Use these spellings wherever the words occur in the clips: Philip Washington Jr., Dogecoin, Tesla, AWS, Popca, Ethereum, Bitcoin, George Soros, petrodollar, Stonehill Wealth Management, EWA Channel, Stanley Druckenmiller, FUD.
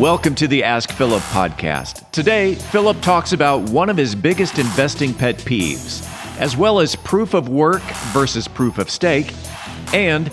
Welcome to the Ask Philip podcast. Today, Philip talks about one of his biggest investing pet peeves, as well as proof of work versus proof of stake, and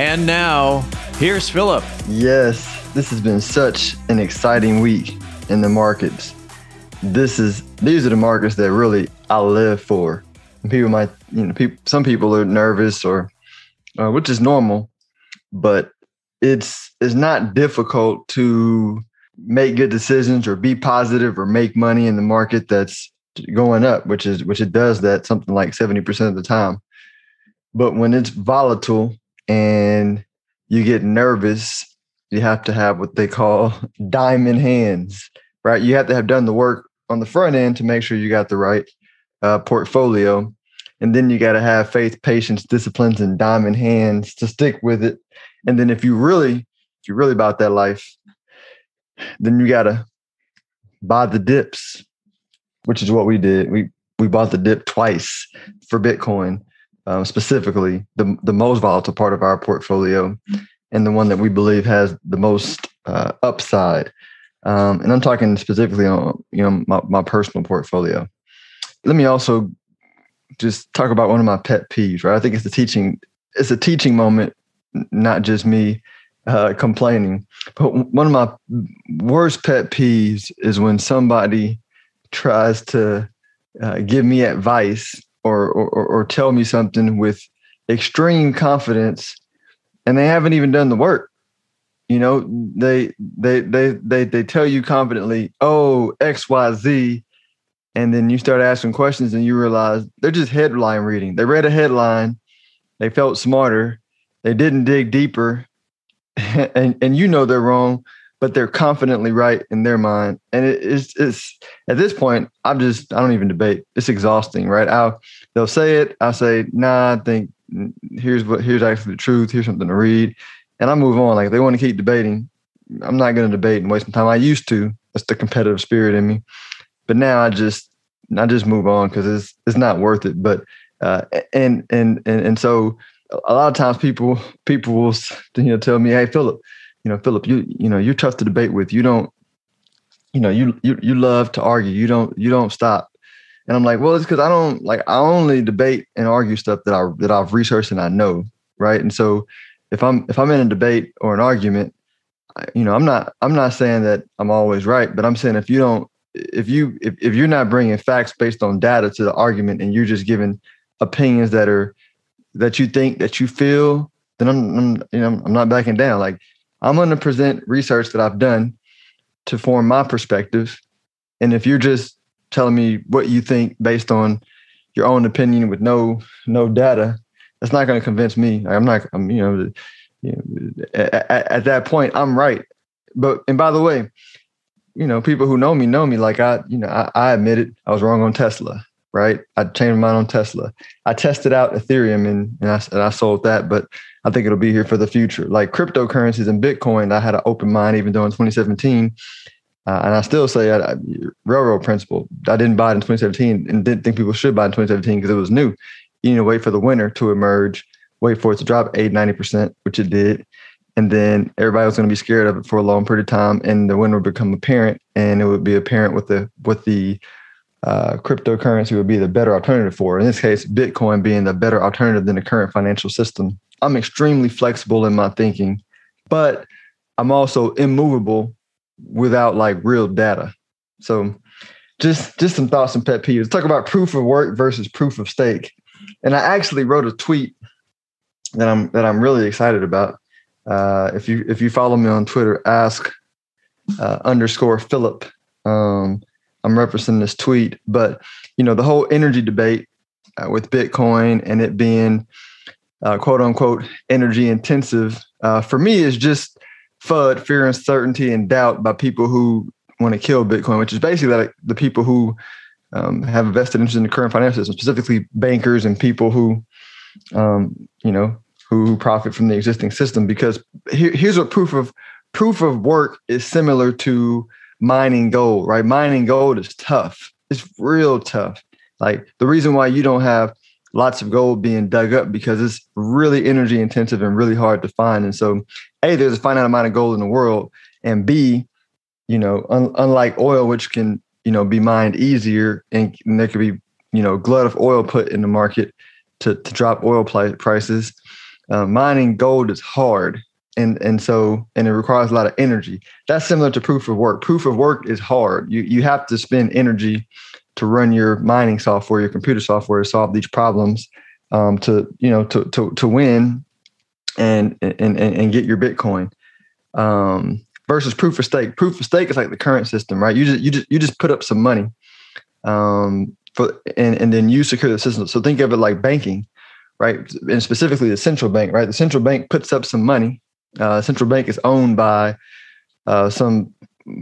And now, here's Philip. Yes, this has been such an exciting week in the markets. These are the markets that really I live for. And people might, some people are nervous, or which is normal, but it's not difficult to make good decisions or be positive or make money in the market that's going up, which it does that something like 70% of the time. But when it's volatile and you get nervous, you have to have what they call diamond hands, right? You have to have done the work on the front end to make sure you got the right portfolio. And then you got to have faith, patience, disciplines, and diamond hands to stick with it. And then if you're really about that life, then you got to buy the dips, which is what we did. We bought the dip twice for Bitcoin. Specifically, the most volatile part of our portfolio and the one that we believe has the most upside. And I'm talking specifically on my personal portfolio. Let me also just talk about one of my pet peeves, right? I think it's a teaching moment, not just me complaining. But one of my worst pet peeves is when somebody tries to give me advice or tell me something with extreme confidence, and they haven't even done the work. They tell you confidently, oh, X, Y, Z. And then you start asking questions and you realize they're just headline reading. They read a headline. They felt smarter. They didn't dig deeper. and they're wrong, but they're confidently right in their mind. And it's at this point, I don't even debate. It's exhausting, right? They'll say it. I say, nah, I think here's actually the truth. Here's something to read. And I move on. Like, if they want to keep debating, I'm not going to debate and waste my time. I used to. That's the competitive spirit in me. But now I just move on because it's not worth it. But, and so a lot of times people will, tell me, hey, Philip, Philip, you're tough to debate with. You don't, you love to argue. You don't stop. And I'm like, well, it's because I only debate and argue stuff that I've researched and I know, right? And so if I'm in a debate or an argument, I'm not saying that I'm always right, but I'm saying if you're not bringing facts based on data to the argument and you're just giving opinions that you think, that you feel, then I'm not backing down. Like, I'm going to present research that I've done to form my perspective. And if you're just telling me what you think based on your own opinion with no data, that's not going to convince me. At that point, I'm right. But, and by the way, people who know me, like I admit it. I was wrong on Tesla, right? I changed my mind on Tesla. I tested out Ethereum and I sold that, but I think it'll be here for the future. Like cryptocurrencies and Bitcoin, I had an open mind, even though in 2017, and I still say railroad principle, I didn't buy it in 2017 and didn't think people should buy it in 2017 because it was new. You need to wait for the winter to emerge, wait for it to drop 90%, which it did. And then everybody was going to be scared of it for a long period of time. And the winter would become apparent, and it would be apparent what the cryptocurrency would be the better alternative for. In this case, Bitcoin being the better alternative than the current financial system. I'm extremely flexible in my thinking, but I'm also immovable without like real data. So just some thoughts and pet peeves. Talk about proof of work versus proof of stake. And I actually wrote a tweet that I'm really excited about. If you follow me on Twitter, ask _Philip. I'm referencing this tweet, but the whole energy debate with Bitcoin and it being quote unquote energy intensive, for me is just FUD, fear, uncertainty, and doubt by people who want to kill Bitcoin, which is basically like the people who have a vested interest in the current financial system, specifically bankers and people who, who profit from the existing system. Because here's what proof of work is similar to mining gold, right? Mining gold is tough. It's real tough. Like the reason why you don't have lots of gold being dug up because it's really energy intensive and really hard to find. And so, A, there's a finite amount of gold in the world, and B, unlike oil, which can, be mined easier, and there could be, glut of oil put in the market to drop oil prices. Mining gold is hard, and so it requires a lot of energy. That's similar to proof of work. Proof of work is hard. You have to spend energy to run your mining software, your computer software, to solve these problems, to win and get your Bitcoin. Versus proof of stake. Proof of stake is like the current system, right? You just put up some money, and then you secure the system. So think of it like banking, right? And specifically the central bank, right? The central bank puts up some money. Central bank is owned by some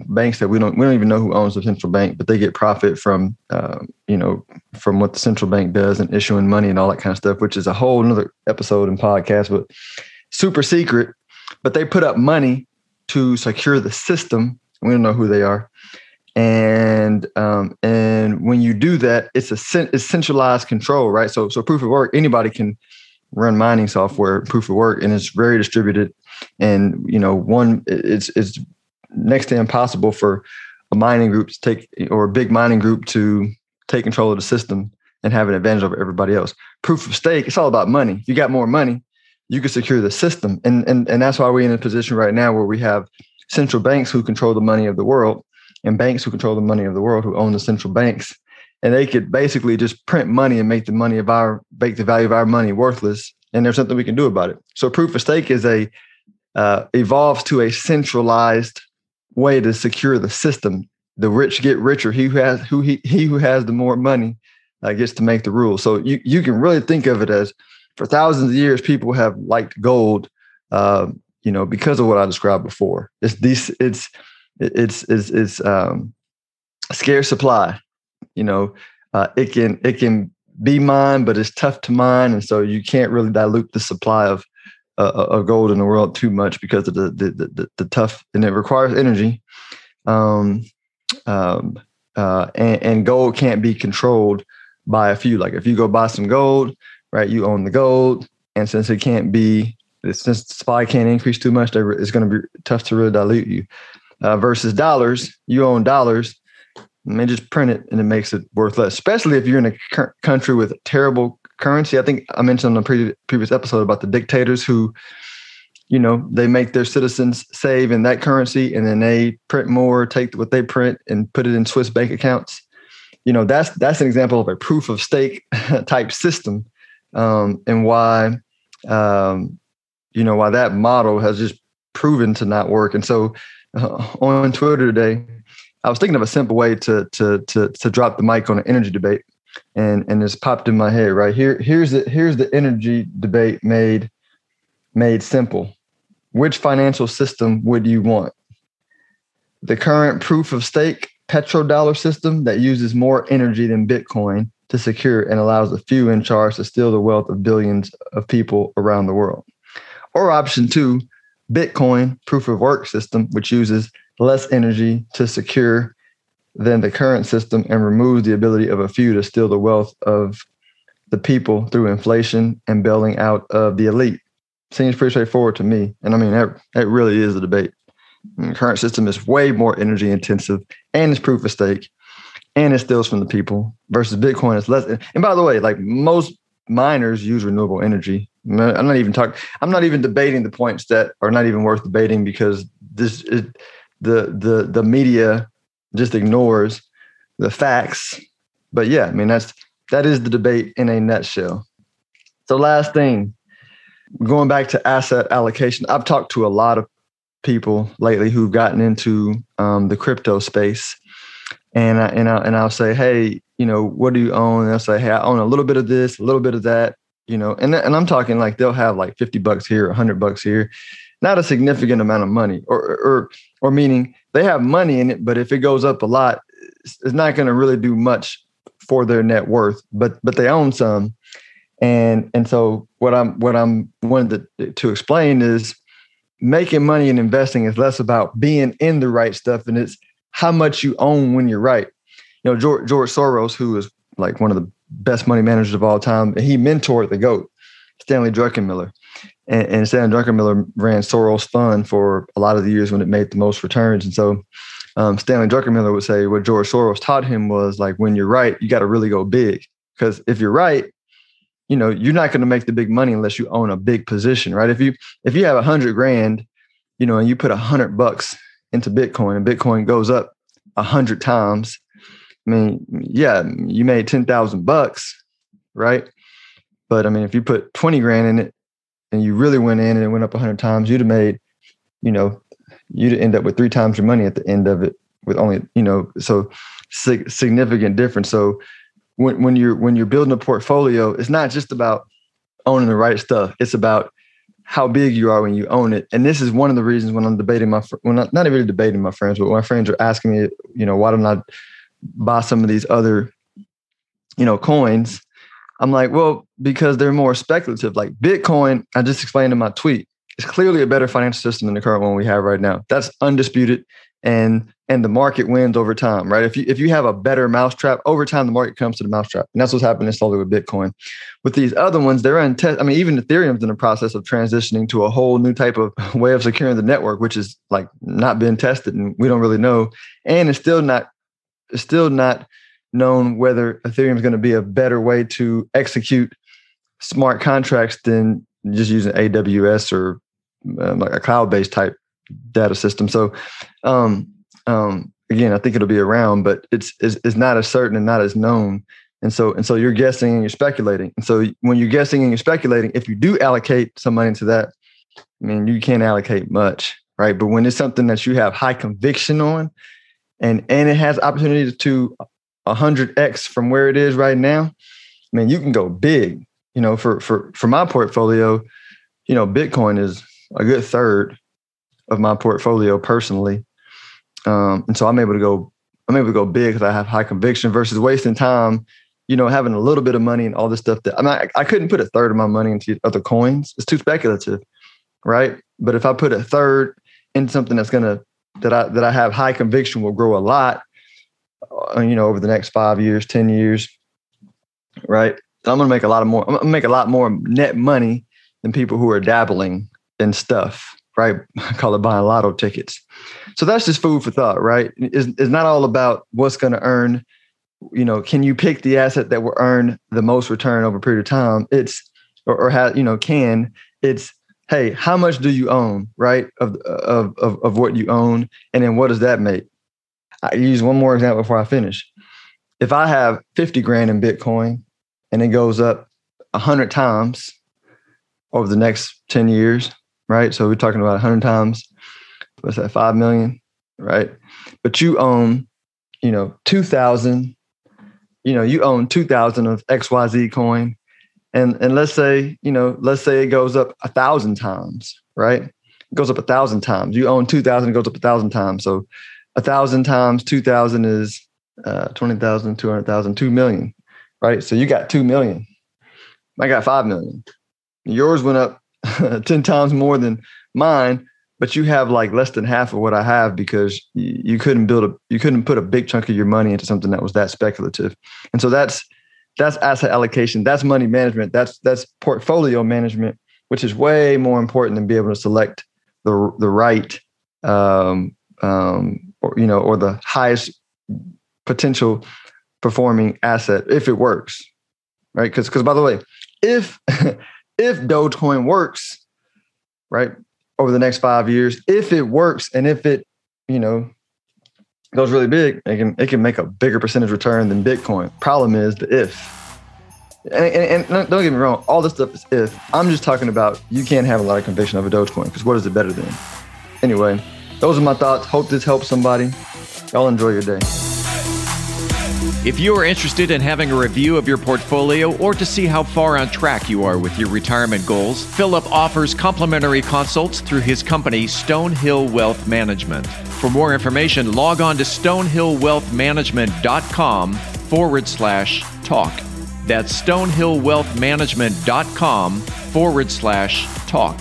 banks that we don't even know who owns the central bank, but they get profit from from what the central bank does and issuing money and all that kind of stuff, which is a whole another episode and podcast, but super secret. But they put up money to secure the system. We don't know who they are, and when you do that, it's centralized control, right? So proof of work, anybody can run mining software. Proof of work, and it's very distributed, and it's next to impossible for a mining group to take, or a big mining group to take control of the system and have an advantage over everybody else. Proof of stake, it's all about money. If you got more money, you can secure the system. And that's why we're in a position right now where we have central banks who control the money of the world and banks who control the money of the world, who own the central banks. And they could basically just print money and make the value of our money worthless. And there's nothing we can do about it. So proof of stake is evolves to a centralized way to secure the system. The rich get richer. He who has the more money gets to make the rules. So you can really think of it as, for thousands of years, people have liked gold, because of what I described before. It's scarce supply. It can be mined, but it's tough to mine, and so you can't really dilute the supply of gold in the world too much because of the tough, and it requires energy. And gold can't be controlled by a few. Like if you go buy some gold, right, you own the gold, and since the supply can't increase too much, it's going to be tough to really dilute you. Versus dollars, you own dollars, and they just print it and it makes it worthless. Especially if you're in a country with terrible currency. I think I mentioned on the previous episode about the dictators who, they make their citizens save in that currency, and then they print more, take what they print, and put it in Swiss bank accounts. That's an example of a proof of stake type system. And why, why that model has just proven to not work. And so on Twitter today, I was thinking of a simple way to drop the mic on an energy debate, and it's popped in my head right here. Here's the energy debate made simple. Which financial system would you want? The current proof of stake petrodollar system that uses more energy than Bitcoin to secure and allows the few in charge to steal the wealth of billions of people around the world. Or option two, Bitcoin proof of work system, which uses less energy to secure than the current system and removes the ability of a few to steal the wealth of the people through inflation and bailing out of the elite. Seems pretty straightforward to me. And I mean, that really is the debate. The current system is way more energy intensive, and it's proof of stake, and it steals from the people, versus Bitcoin is less. And by the way, like most miners use renewable energy. I'm not even debating the points that are not even worth debating, because the media just ignores the facts. But yeah, I mean, that is the debate in a nutshell. So last thing, going back to asset allocation, I've talked to a lot of people lately who've gotten into the crypto space. And I'll say, hey, what do you own? And I'll say, hey, I own a little bit of this, a little bit of that, and I'm talking like they'll have like $50 here, $100 here. not a significant amount of money, or meaning they have money in it, but if it goes up a lot, it's not going to really do much for their net worth, but they own some. And so what I'm wanted to explain is making money and investing is less about being in the right stuff, and it's how much you own when you're right. You know, George Soros, who is like one of the best money managers of all time, and he mentored the GOAT, Stanley Druckenmiller. And Stanley Druckenmiller ran Soros Fund for a lot of the years when it made the most returns. And so Stanley Druckenmiller would say what George Soros taught him was, like, when you're right, you got to really go big. Because if you're right, you know, you're not going to make the big money unless you own a big position, right? If you have $100,000, you know, and you put $100 into Bitcoin, and Bitcoin goes up 100 times, I mean, yeah, you made $10,000, right? But I mean, if you put $20,000 in it and you really went in and it went up 100 times, you'd have made, you know, you'd end up with 3 times your money at the end of it, with only, you know, so significant difference. So when you're building a portfolio, it's not just about owning the right stuff. It's about how big you are when you own it. And this is one of the reasons when I'm debating not even debating my friends, but when my friends are asking me, you know, why don't I buy some of these other, you know, coins? I'm like, well, because they're more speculative. Like Bitcoin, I just explained in my tweet, it's clearly a better financial system than the current one we have right now. That's undisputed. And the market wins over time, right? If you have a better mousetrap, over time, the market comes to the mousetrap. And that's what's happening slowly with Bitcoin. With these other ones, they're in test. I mean, even Ethereum's in the process of transitioning to a whole new type of way of securing the network, which is like not been tested and we don't really know. And it's still not known whether Ethereum is going to be a better way to execute smart contracts than just using AWS or like a cloud-based type data system. So again, I think it'll be around, but it's not as certain and not as known. And so you're guessing and you're speculating. And so when you're guessing and you're speculating, if you do allocate some money to that, I mean, you can't allocate much, right? But when it's something that you have high conviction on, and it has opportunities to 100x from where it is right now, I mean, you can go big. You know, for my portfolio, you know, Bitcoin is a good third of my portfolio personally. And so I'm able to go big because I have high conviction versus wasting time, you know, having a little bit of money and all this stuff that I couldn't put a third of my money into other coins. It's too speculative, right? But if I put a third in something that's that I have high conviction will grow a lot, you know, over the next 5 years, 10 years, right? So I'm going to make a lot more net money than people who are dabbling in stuff, right? I call it buying lotto tickets. So that's just food for thought, right? It's not all about what's going to earn, you know, can you pick the asset that will earn the most return over a period of time? Hey, how much do you own, right? Of what you own. And then what does that make? I use one more example before I finish. If I have $50,000 in Bitcoin and it goes up 100 times over the next 10 years, right? So we're talking about 100 times, what's that, 5 million, right? But you own, you know, 2,000, you know, you own 2,000 of XYZ coin. And let's say it goes up 1,000 times, right? It goes up 1,000 times. You own 2,000, it goes up 1,000 times. So 1,000 times 2,000 is 20,000, 200,000, 2 million, right? So you got 2 million. I got 5 million. Yours went up 10 times more than mine, but you have like less than half of what I have because you couldn't put a big chunk of your money into something that was that speculative. And so that's asset allocation. That's money management. That's portfolio management, which is way more important than being able to select the right, you know, or the highest potential performing asset if it works, right? Because by the way, if Dogecoin works, right, over the next 5 years, if it works and if it, you know, goes really big, it can make a bigger percentage return than Bitcoin. Problem is the if. And don't get me wrong, all this stuff is if. I'm just talking about you can't have a lot of conviction over Dogecoin because what is it better than? Anyway, those are my thoughts. Hope this helps somebody. Y'all enjoy your day. If you are interested in having a review of your portfolio or to see how far on track you are with your retirement goals, Philip offers complimentary consults through his company, Stonehill Wealth Management. For more information, log on to stonehillwealthmanagement.com/talk. That's stonehillwealthmanagement.com/talk.